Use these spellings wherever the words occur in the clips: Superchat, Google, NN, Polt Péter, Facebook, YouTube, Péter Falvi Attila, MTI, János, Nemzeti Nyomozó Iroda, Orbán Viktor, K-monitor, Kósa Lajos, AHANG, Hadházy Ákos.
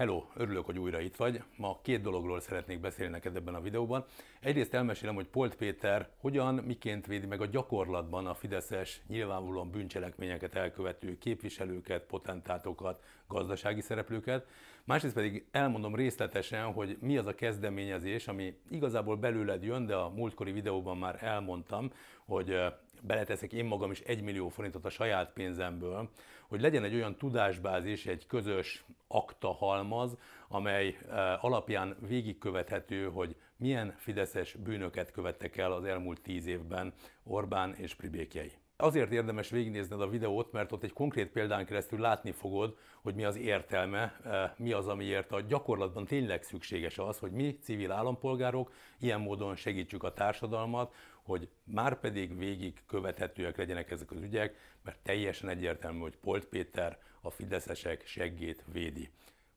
Hello, örülök, hogy újra itt vagy. Ma két dologról szeretnék beszélni neked ebben a videóban. Egyrészt elmesélem, hogy Polt Péter hogyan, miként védi meg a gyakorlatban a fideszes, nyilvánvalóan bűncselekményeket elkövető képviselőket, potentátokat, gazdasági szereplőket. Másrészt pedig elmondom részletesen, hogy mi az a kezdeményezés, ami igazából belőled jön, de a múltkori videóban már elmondtam, hogy beleteszek én magam is 1 millió forintot a saját pénzemből, hogy legyen egy olyan tudásbázis, egy közös aktahalmaz, amely alapján végigkövethető, hogy milyen fideszes bűnöket követtek el az elmúlt 10 évben Orbán és pribékjei. Azért érdemes végignézned a videót, mert ott egy konkrét példán keresztül látni fogod, hogy mi az értelme, mi az, amiért a gyakorlatban tényleg szükséges az, hogy mi, civil állampolgárok, ilyen módon segítsük a társadalmat, hogy már pedig végig követhetőek legyenek ezek az ügyek, mert teljesen egyértelmű, hogy Polt Péter a fideszesek seggét védi.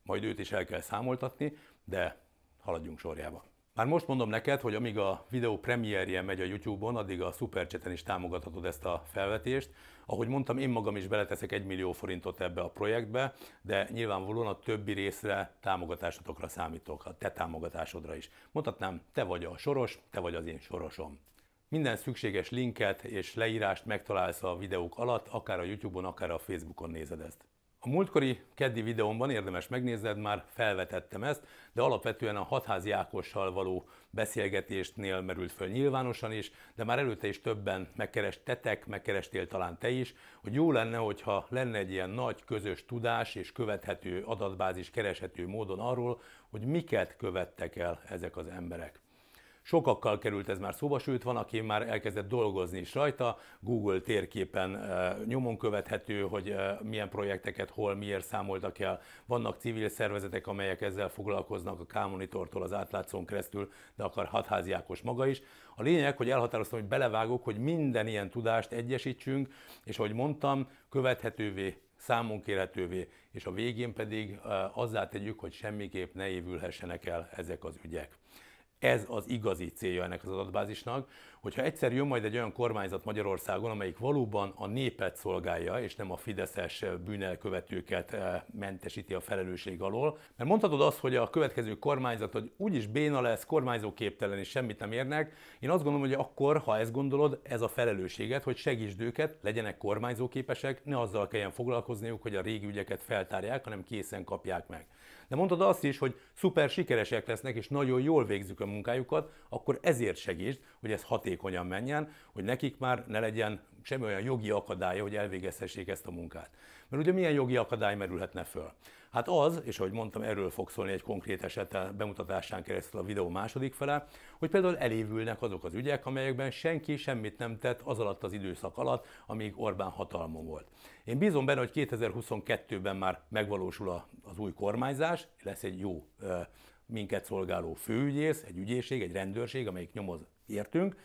Majd őt is el kell számoltatni, de haladjunk sorjába. Már most mondom neked, hogy amíg a videó premierje megy a YouTube-on, addig a Superchaten is támogathatod ezt a felvetést. Ahogy mondtam, én magam is beleteszek 1 millió forintot ebbe a projektbe, de nyilvánvalóan a többi részre támogatásotokra számítok, a te támogatásodra is. Mondhatnám, te vagy a soros, te vagy az én sorosom. Minden szükséges linket és leírást megtalálsz a videók alatt, akár a YouTube-on, akár a Facebookon nézed ezt. A múltkori keddi videómban, érdemes megnézned, már felvetettem ezt, de alapvetően a Hadházy Ákossal való beszélgetésnél merült föl nyilvánosan is, de már előtte is többen megkerestetek, megkerestél talán te is, hogy jó lenne, hogyha lenne egy ilyen nagy közös tudás és követhető adatbázis kereshető módon arról, hogy miket követtek el ezek az emberek. Sokakkal került ez már szóba, sőt van, aki már elkezdett dolgozni is rajta, Google térképen nyomon követhető, hogy milyen projekteket hol, miért számoltak el. Vannak civil szervezetek, amelyek ezzel foglalkoznak a K-monitortól az átlátszón keresztül, de akár Hadházy Ákos maga is. A lényeg, hogy elhatároztam, hogy belevágok, hogy minden ilyen tudást egyesítsünk, és ahogy mondtam, követhetővé, számon kérhetővé, és a végén pedig azzá tegyük, hogy semmiképp ne évülhessenek el ezek az ügyek. Ez az igazi célja ennek az adatbázisnak, hogyha egyszer jön majd egy olyan kormányzat Magyarországon, amelyik valóban a népet szolgálja, és nem a fideszes bűnelkövetőket mentesíti a felelősség alól. Mert mondhatod azt, hogy a következő kormányzat, hogy úgyis béna lesz, kormányzóképtelen és semmit nem érnek. Én azt gondolom, hogy akkor, ha ezt gondolod, ez a felelősséget, hogy segítsd őket, legyenek kormányzóképesek, ne azzal kelljen foglalkozniuk, hogy a régi ügyeket feltárják, hanem készen kapják meg. De mondtad azt is, hogy szuper sikeresek lesznek, és nagyon jól végzik a munkájukat, akkor ezért segítsd, hogy ez hatékonyan menjen, hogy nekik már ne legyen semmi olyan jogi akadálya, hogy elvégezhessék ezt a munkát. Mert ugye milyen jogi akadály merülhetne föl? Hát az, és ahogy mondtam, erről fog szólni egy konkrét eset bemutatásán keresztül a videó második fele, hogy például elévülnek azok az ügyek, amelyekben senki semmit nem tett az alatt az időszak alatt, amíg Orbán hatalmon volt. Én bízom benne, hogy 2022-ben már megvalósul az új kormányzás, lesz egy jó minket szolgáló főügyész, egy ügyészség, egy rendőrség, amelyik nyomoz értünk,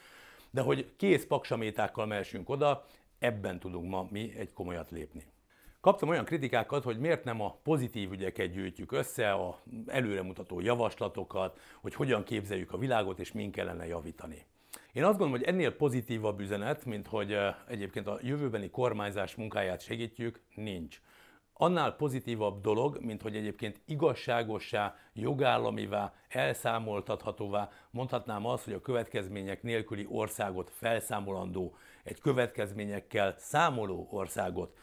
de hogy kész paksamétákkal mehessünk oda, ebben tudunk ma mi egy komolyat lépni. Kaptam olyan kritikákat, hogy miért nem a pozitív ügyeket gyűjtjük össze, a előremutató javaslatokat, hogy hogyan képzeljük a világot és min kellene javítani. Én azt gondolom, hogy ennél pozitívabb üzenet, mint hogy egyébként a jövőbeni kormányzás munkáját segítjük, nincs. Annál pozitívabb dolog, mint hogy egyébként igazságossá, jogállamivá, elszámoltathatóvá, mondhatnám azt, hogy a következmények nélküli országot felszámolandó, egy következményekkel számoló országot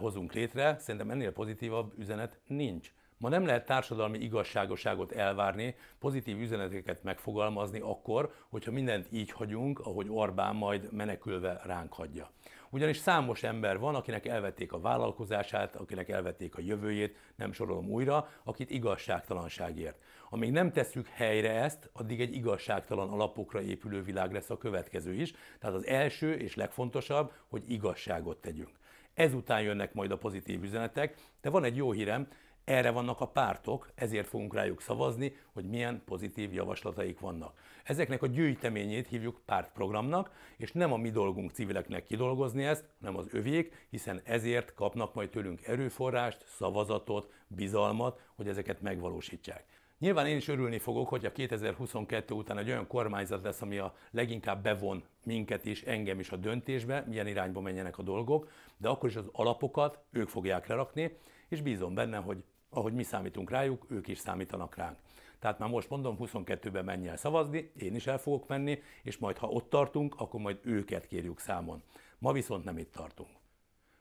hozunk létre. Szerintem ennél pozitívabb üzenet nincs. Ma nem lehet társadalmi igazságosságot elvárni, pozitív üzeneteket megfogalmazni akkor, hogyha mindent így hagyunk, ahogy Orbán majd menekülve ránk hagyja. Ugyanis számos ember van, akinek elvették a vállalkozását, akinek elvették a jövőjét, nem sorolom újra, akit igazságtalanságért. Amíg nem tesszük helyre ezt, addig egy igazságtalan alapokra épülő világ lesz a következő is. Tehát az első és legfontosabb, hogy igazságot tegyünk. Ezután jönnek majd a pozitív üzenetek, de van egy jó hírem, erre vannak a pártok, ezért fogunk rájuk szavazni, hogy milyen pozitív javaslataik vannak. Ezeknek a gyűjteményét hívjuk pártprogramnak, és nem a mi dolgunk civileknek kidolgozni ezt, hanem az övék, hiszen ezért kapnak majd tőlünk erőforrást, szavazatot, bizalmat, hogy ezeket megvalósítsák. Nyilván én is örülni fogok, hogyha 2022 után egy olyan kormányzat lesz, ami a leginkább bevon minket és engem is a döntésbe, milyen irányba menjenek a dolgok, de akkor is az alapokat ők fogják lerakni, és bízom benne, hogy ahogy mi számítunk rájuk, ők is számítanak ránk. Tehát már most mondom, 22-ben menj el szavazni, én is el fogok menni, és majd ha ott tartunk, akkor majd őket kérjük számon. Ma viszont nem itt tartunk.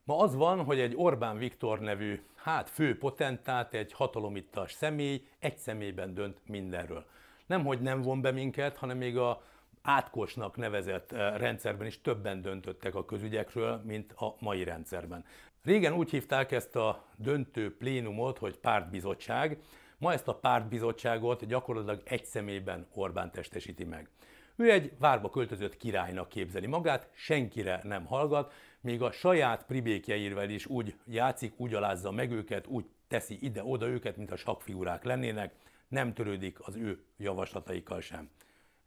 Ma az van, hogy egy Orbán Viktor nevű, fő potentát, egy hatalomittas személy egy személyben dönt mindenről. Nemhogy nem von be minket, hanem még a átkosnak nevezett rendszerben is többen döntöttek a közügyekről, mint a mai rendszerben. Régen úgy hívták ezt a döntő plénumot, hogy pártbizottság. Ma ezt a pártbizottságot gyakorlatilag egy személyben Orbán testesíti meg. Ő egy várba költözött királynak képzeli magát, senkire nem hallgat, még a saját pribékjeivel is úgy játszik, úgy alázza meg őket, úgy teszi ide-oda őket, mint a sakkfigurák lennének, nem törődik az ő javaslataikkal sem.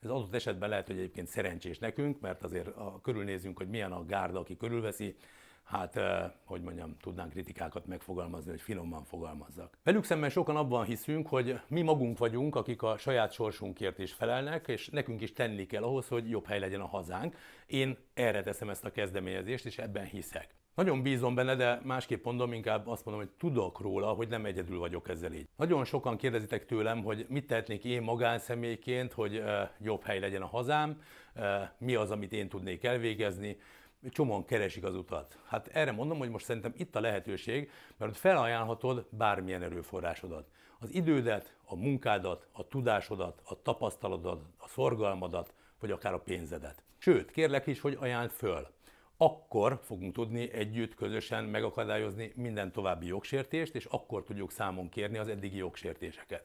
Ez adott esetben lehet, hogy egyébként szerencsés nekünk, mert azért körülnézünk, hogy milyen a gárda, aki körülveszi, hogy mondjam, tudnánk kritikákat megfogalmazni, hogy finoman fogalmazzak. Velük szemben sokan abban hiszünk, hogy mi magunk vagyunk, akik a saját sorsunkért is felelnek, és nekünk is tenni kell ahhoz, hogy jobb hely legyen a hazánk. Én erre teszem ezt a kezdeményezést, és ebben hiszek. Nagyon bízom benne, de másképp mondom, inkább azt mondom, hogy tudok róla, hogy nem egyedül vagyok ezzel így. Nagyon sokan kérdezitek tőlem, hogy mit tehetnék én magánszemélyként, hogy jobb hely legyen a hazám, mi az, amit én tudnék elvégezni. Csomóan keresik az utat. Erre mondom, hogy most szerintem itt a lehetőség, mert felajánlhatod bármilyen erőforrásodat. Az idődet, a munkádat, a tudásodat, a tapasztalatot, a szorgalmadat, vagy akár a pénzedet. Sőt, kérlek is, hogy ajánld föl. Akkor fogunk tudni együtt, közösen megakadályozni minden további jogsértést, és akkor tudjuk számon kérni az eddigi jogsértéseket.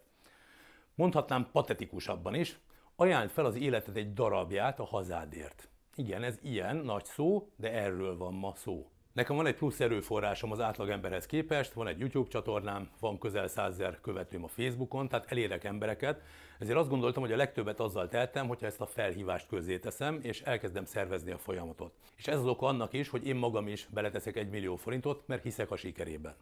Mondhatnám patetikusabban is, ajánld fel az életed egy darabját a hazádért. Igen, ez ilyen nagy szó, de erről van ma szó. Nekem van egy plusz erőforrásom az átlagemberhez képest, van egy YouTube csatornám, van közel 100 000 követőm a Facebookon, tehát elérek embereket, ezért azt gondoltam, hogy a legtöbbet azzal teltem, hogyha ezt a felhívást közzéteszem, és elkezdem szervezni a folyamatot. És ez az oka annak is, hogy én magam is beleteszek 1 millió forintot, mert hiszek a sikerében.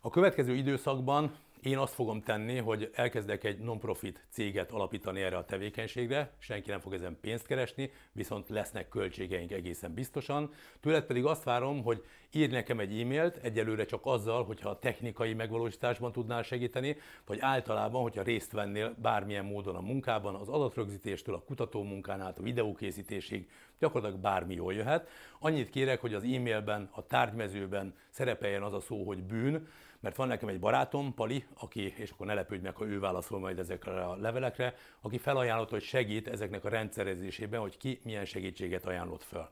A következő időszakban én azt fogom tenni, hogy elkezdek egy non-profit céget alapítani erre a tevékenységre, senki nem fog ezen pénzt keresni, viszont lesznek költségeink egészen biztosan. Tőled pedig azt várom, hogy írj nekem egy e-mailt, egyelőre csak azzal, hogyha a technikai megvalósításban tudnál segíteni, vagy általában, hogyha részt vennél bármilyen módon a munkában, az adatrögzítéstől, a kutatómunkán át, a videókészítésig, gyakorlatilag bármi jól jöhet. Annyit kérek, hogy az e-mailben, a tárgymezőben szerepeljen az a szó, hogy bűn, mert van nekem egy barátom, Pali, aki, és akkor ne lepődj meg, ha ő válaszol majd ezekre a levelekre, aki felajánlott, hogy segít ezeknek a rendszerezésében, hogy ki milyen segítséget ajánlott fel.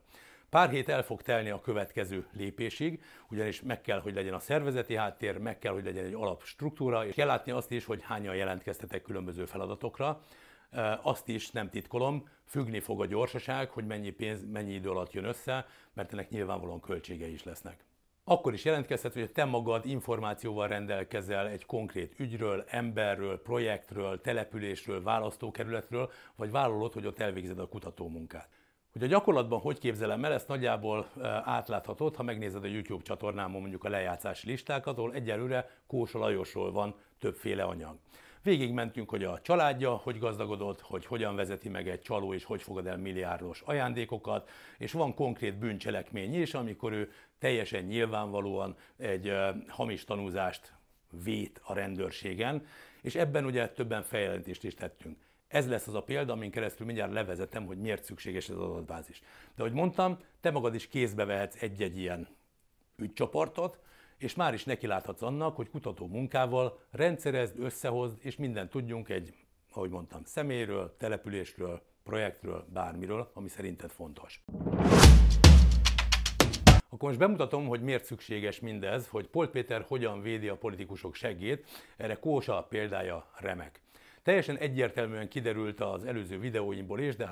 Pár hét el fog telni a következő lépésig, ugyanis meg kell, hogy legyen a szervezeti háttér, meg kell, hogy legyen egy alapstruktúra, és kell látni azt is, hogy hányan jelentkeztetek különböző feladatokra. Azt is nem titkolom, függni fog a gyorsaság, hogy mennyi pénz, mennyi idő alatt jön össze, mert ennek nyilvánvalóan költségei is lesznek. Akkor is jelentkezhet, hogy te magad információval rendelkezel egy konkrét ügyről, emberről, projektről, településről, választókerületről, vagy vállalod, hogy ott elvégzed a kutatómunkát. Hogy a gyakorlatban hogy képzelem el, ezt nagyjából átláthatod, ha megnézed a YouTube csatornámon mondjuk a lejátszási listákat, ahol egyelőre Kósa Lajosról van többféle anyag. Végigmentünk, hogy a családja hogy gazdagodott, hogy hogyan vezeti meg egy csaló, és hogy fogad el milliárdos ajándékokat, és van konkrét bűncselekmény is, amikor ő teljesen nyilvánvalóan egy hamis tanúzást vét a rendőrségen, és ebben ugye többen feljelentést is tettünk. Ez lesz az a példa, amin keresztül mindjárt levezetem, hogy miért szükséges ez az adatbázis. De ahogy mondtam, te magad is kézbe vehetsz egy-egy ilyen ügycsoportot, és már is nekiláthatsz annak, hogy kutató munkával rendszerezd, összehozd, és mindent tudjunk egy, ahogy mondtam, személyről, településről, projektről, bármiről, ami szerinted fontos. Akkor most bemutatom, hogy miért szükséges mindez, hogy Polt Péter hogyan védi a politikusok segélyét, erre Kósa példája remek. Teljesen egyértelműen kiderült az előző videóimból is, de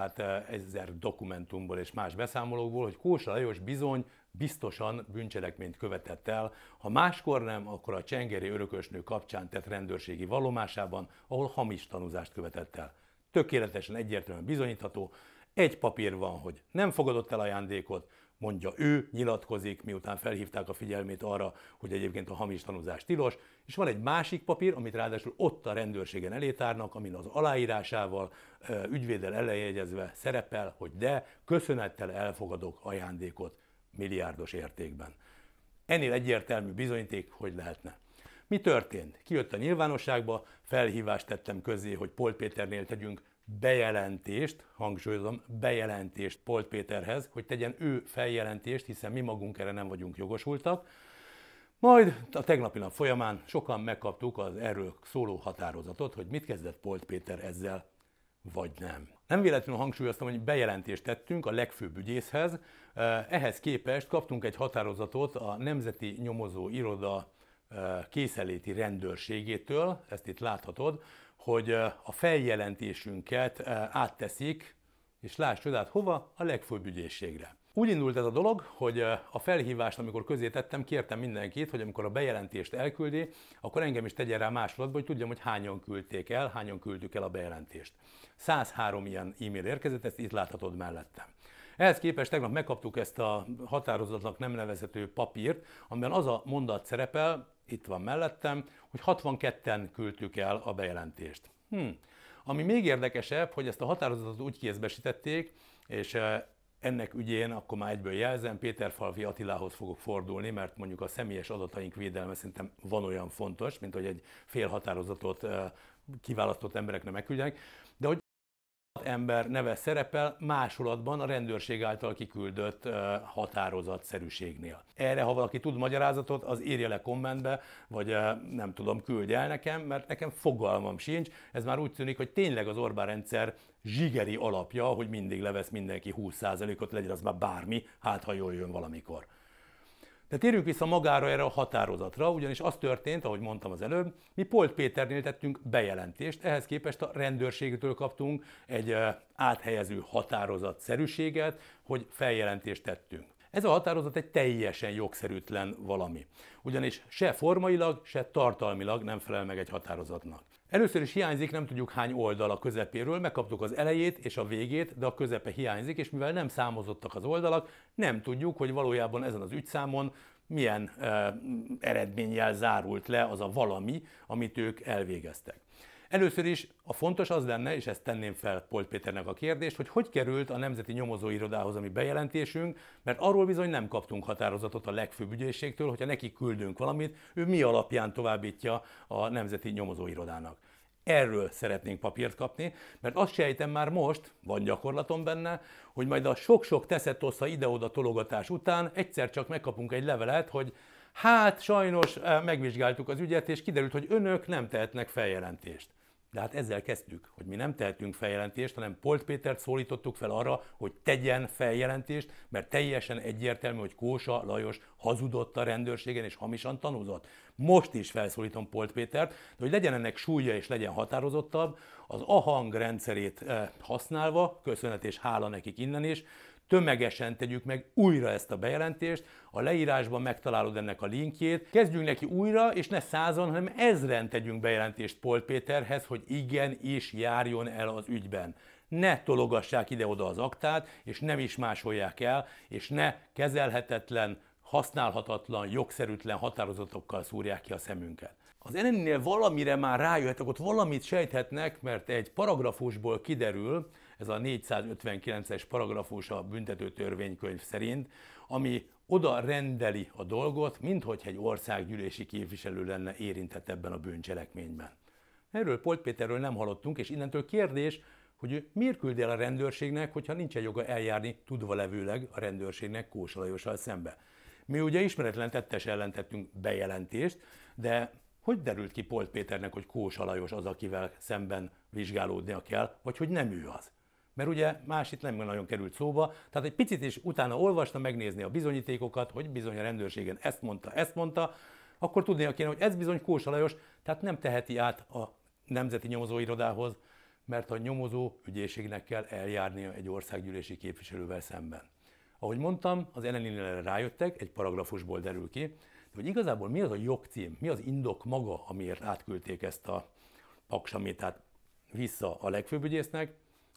ezer dokumentumból és más beszámolókból, hogy Kósa Lajos bizony biztosan bűncselekményt követett el, ha máskor nem, akkor a csengeri örökösnő kapcsán tett rendőrségi vallomásában, ahol hamis tanúzást követett el. Tökéletesen egyértelműen bizonyítható, egy papír van, hogy nem fogadott el ajándékot, mondja ő, nyilatkozik, miután felhívták a figyelmét arra, hogy egyébként a hamis tanúzás tilos, és van egy másik papír, amit ráadásul ott a rendőrségen elétárnak, amin az aláírásával, ügyvéddel elejegyezve szerepel, hogy de, köszönettel elfogadok ajándékot milliárdos értékben. Ennél egyértelmű bizonyíték hogy lehetne. Mi történt? Kijött a nyilvánosságba, felhívást tettem közé, hogy Polt Péternél tegyünk bejelentést, hangsúlyozom, bejelentést Polt Péterhez, hogy tegyen ő feljelentést, hiszen mi magunk erre nem vagyunk jogosultak. Majd a tegnapi nap folyamán sokan megkaptuk az erről szóló határozatot, hogy mit kezdett Polt Péter ezzel, vagy nem. Nem véletlenül hangsúlyoztam, hogy bejelentést tettünk a legfőbb ügyészhez. Ehhez képest kaptunk egy határozatot a Nemzeti Nyomozó Iroda készenléti rendőrségétől, ezt itt láthatod, hogy a feljelentésünket átteszik, és láss csodát, hova? A legfőbb ügyészségre. Úgy indult ez a dolog, hogy a felhívást, amikor közé tettem, kértem mindenkit, hogy amikor a bejelentést elküldi, akkor engem is tegyen rá másolatba, hogy tudjam, hogy hányan küldték el, hányan küldtük el a bejelentést. 103 ilyen e-mail érkezett, ezt itt láthatod mellettem. Ehhez képest tegnap megkaptuk ezt a határozatnak nem nevezhető papírt, amiben az a mondat szerepel, itt van mellettem, hogy 62-en küldtük el a bejelentést. Ami még érdekesebb, hogy ezt a határozatot úgy kézbesítették, és ennek ügyén, akkor már egyből jelzem, Péter Falvi Attilához fogok fordulni, mert mondjuk a személyes adataink védelme szerintem van olyan fontos, mint hogy egy fél határozatot kiválasztott embereknek megküldjenek, de hogy ember neve szerepel másolatban a rendőrség által kiküldött határozatszerűségnél. Erre, ha valaki tud magyarázatot, az írja le kommentbe, vagy nem tudom, küldj el nekem, mert nekem fogalmam sincs. Ez már úgy tűnik, hogy tényleg az Orbán rendszer zsigeri alapja, hogy mindig levesz mindenki 20%-ot, legyen az már bármi, hát ha jól jön valamikor. De térjünk vissza magára erre a határozatra, ugyanis az történt, ahogy mondtam az előbb, mi Polt Péternél tettünk bejelentést, ehhez képest a rendőrségtől kaptunk egy áthelyező határozatszerűséget, hogy feljelentést tettünk. Ez a határozat egy teljesen jogszerűtlen valami, ugyanis se formailag, se tartalmilag nem felel meg egy határozatnak. Először is hiányzik, nem tudjuk hány oldal a közepéről, megkaptuk az elejét és a végét, de a közepe hiányzik, és mivel nem számozottak az oldalak, nem tudjuk, hogy valójában ezen az ügyszámon milyen eredménnyel zárult le az a valami, amit ők elvégeztek. Először is a fontos az lenne, és ezt tenném fel Polt Péternek a kérdést, hogy hogy került a Nemzeti Nyomozó Irodához a mi bejelentésünk, mert arról bizony nem kaptunk határozatot a legfőbb ügyészségtől, hogyha neki küldünk valamit, ő mi alapján továbbítja a Nemzeti Nyomozó Irodának. Erről szeretnénk papírt kapni, mert azt sejtem már most, van gyakorlatom benne, hogy majd a sok-sok teszett-ossza ide-oda tologatás után egyszer csak megkapunk egy levelet, hogy hát sajnos megvizsgáltuk az ügyet, és kiderült, hogy önök nem tehetnek feljelentést. De hát ezzel kezdtük, hogy mi nem tehetünk feljelentést, hanem Polt Pétert szólítottuk fel arra, hogy tegyen feljelentést, mert teljesen egyértelmű, hogy Kósa Lajos hazudott a rendőrségen és hamisan tanúzott. Most is felszólítom Polt Pétert, de hogy legyen ennek súlya és legyen határozottabb, az AHANG rendszerét használva, köszönet és hála nekik innen is, tömegesen tegyük meg újra ezt a bejelentést, a leírásban megtalálod ennek a linkjét, kezdjünk neki újra, és ne 100-an, hanem 1000-en tegyünk bejelentést Polt Péterhez, hogy igenis járjon el az ügyben. Ne tologassák ide-oda az aktát, és nem is másolják el, és ne kezelhetetlen, használhatatlan, jogszerűtlen határozatokkal szúrják ki a szemünket. Az NN-nél valamire már rájöhetek, ott valamit sejthetnek, mert egy paragrafusból kiderül, ez a 459-es paragrafus a büntető törvénykönyv szerint, ami oda rendeli a dolgot, minthogy egy országgyűlési képviselő lenne érintett ebben a bűncselekményben. Erről Polt Péterről nem hallottunk, és innentől kérdés, hogy ő miért küldi el a rendőrségnek, hogyha nincsen joga eljárni tudva levőleg a rendőrségnek Kósa Lajossal szembe. Mi ugye ismeretlen tettes ellen tettünk bejelentést, de hogy derült ki Polt Péternek, hogy Kósa Lajos az, akivel szemben vizsgálódnia kell, vagy hogy nem ő az? Mert ugye más itt nem nagyon került szóba, tehát egy picit is utána olvasna, megnézni a bizonyítékokat, hogy bizony a rendőrségen ezt mondta, akkor tudnia kéne, hogy ez bizony Kósa Lajos, tehát nem teheti át a Nemzeti Nyomozó Irodához, mert a nyomozó ügyészségnek kell eljárnia egy országgyűlési képviselővel szemben. Ahogy mondtam, az NN-nél rájöttek, egy paragrafusból derül ki, de hogy igazából mi az a jogcím, mi az indok maga, amiért átküldték ezt a paksamétát vissza a legfőbb ügyésznek,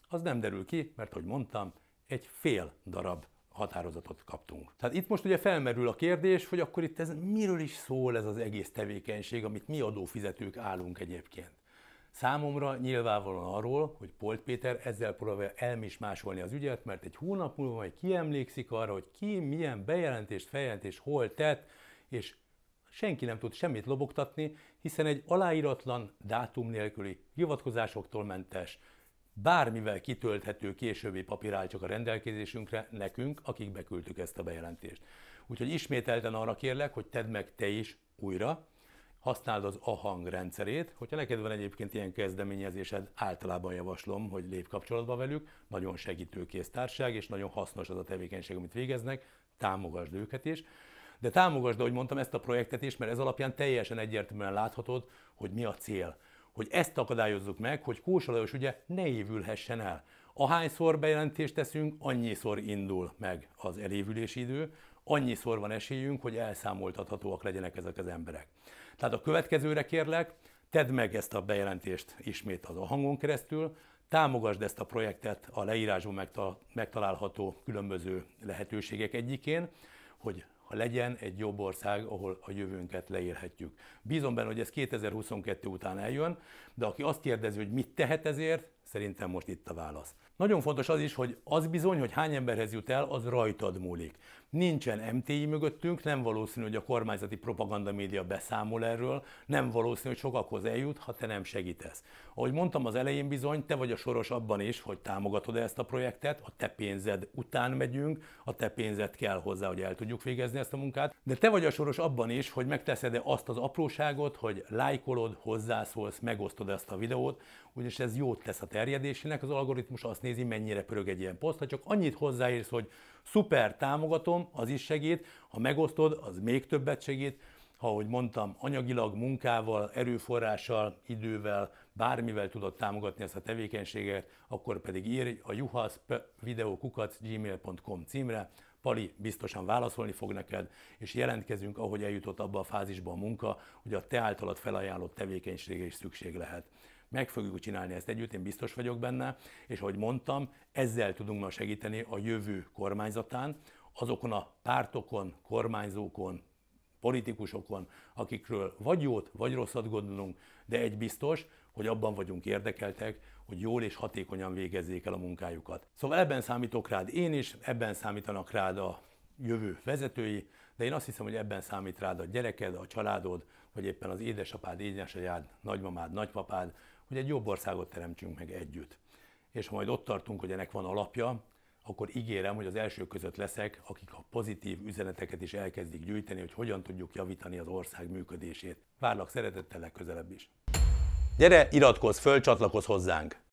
az nem derül ki, mert, ahogy mondtam, egy fél darab határozatot kaptunk. Tehát itt most ugye felmerül a kérdés, hogy akkor itt ez miről is szól ez az egész tevékenység, amit mi adófizetők állunk egyébként. Számomra nyilvánvalóan arról, hogy Polt Péter ezzel próbálja elmismásolni az ügyet, mert egy hónap múlva majd kiemlékszik arra, hogy ki milyen bejelentést, feljelentést hol tett, és senki nem tud semmit lobogtatni, hiszen egy aláíratlan, dátum nélküli, hivatkozásoktól mentes, bármivel kitölthető későbbi papír áll csak a rendelkezésünkre nekünk, akik beküldtük ezt a bejelentést. Úgyhogy ismételten arra kérlek, hogy tedd meg te is újra, használd az AHANG rendszerét. Hogyha neked van egyébként ilyen kezdeményezésed, általában javaslom, hogy lépj kapcsolatba velük, nagyon segítőkész társaság, és nagyon hasznos az a tevékenység, amit végeznek, támogasd őket is. De támogasd, ahogy mondtam, ezt a projektet is, mert ez alapján teljesen egyértelműen láthatod, hogy mi a cél. Hogy ezt akadályozzuk meg, hogy Kósa Lajos ugye ne évülhessen el. Ahányszor bejelentést teszünk, annyiszor indul meg az elévülési idő, annyiszor van esélyünk, hogy elszámoltathatóak legyenek ezek az emberek. Tehát a következőre kérlek, tedd meg ezt a bejelentést ismét az AHANG-on keresztül, támogasd ezt a projektet a leírásban megtalálható különböző lehetőségek egyikén, hogy legyen egy jobb ország, ahol a jövőnket leélhetjük. Bízom benne, hogy ez 2022 után eljön, de aki azt kérdezi, hogy mit tehet ezért, szerintem most itt a válasz. Nagyon fontos az is, hogy az bizony, hogy hány emberhez jut el, az rajtad múlik. Nincsen MTI mögöttünk, nem valószínű, hogy a kormányzati propaganda média beszámol erről, nem valószínű, hogy sokakhoz eljut, ha te nem segítesz. Ahogy mondtam az elején bizony, te vagy a soros abban is, hogy támogatod ezt a projektet, a te pénzed után megyünk, a te pénzed kell hozzá, hogy el tudjuk végezni ezt a munkát, de te vagy a soros abban is, hogy megteszed-e azt az apróságot, hogy lájkolod, hozzászólsz, megosztod ezt a videót, ugyanis ez jót tesz a terjedésének, az algoritmus azt nézi, mennyire pörög egy ilyen poszt, ha csak annyit hozzáírsz, hogy szuper, támogatom, az is segít, ha megosztod, az még többet segít, ha, ahogy mondtam, anyagilag, munkával, erőforrással, idővel, bármivel tudod támogatni ezt a tevékenységet, akkor pedig írj a juhaszpvideokukac@gmail.com címre, Pali biztosan válaszolni fog neked, és jelentkezünk, ahogy eljutott abba a fázisba a munka, hogy a te általad felajánlott tevékenységre is szükség lehet. Meg fogjuk csinálni ezt együtt, én biztos vagyok benne, és ahogy mondtam, ezzel tudunk ma segíteni a jövő kormányzatán, azokon a pártokon, kormányzókon, politikusokon, akikről vagy jót, vagy rosszat gondolunk, de egy biztos, hogy abban vagyunk érdekeltek, hogy jól és hatékonyan végezzék el a munkájukat. Szóval ebben számítok rád én is, ebben számítanak rád a jövő vezetői, de én azt hiszem, hogy ebben számít rád a gyereked, a családod, vagy éppen az édesapád, édesanyád, nagymamád, nagypapád, hogy egy jobb országot teremtsünk meg együtt. És ha majd ott tartunk, hogy ennek van alapja, akkor ígérem, hogy az elsők között leszek, akik a pozitív üzeneteket is elkezdik gyűjteni, hogy hogyan tudjuk javítani az ország működését. Várlak szeretettel legközelebb is. Gyere, iratkozz föl, csatlakozz hozzánk!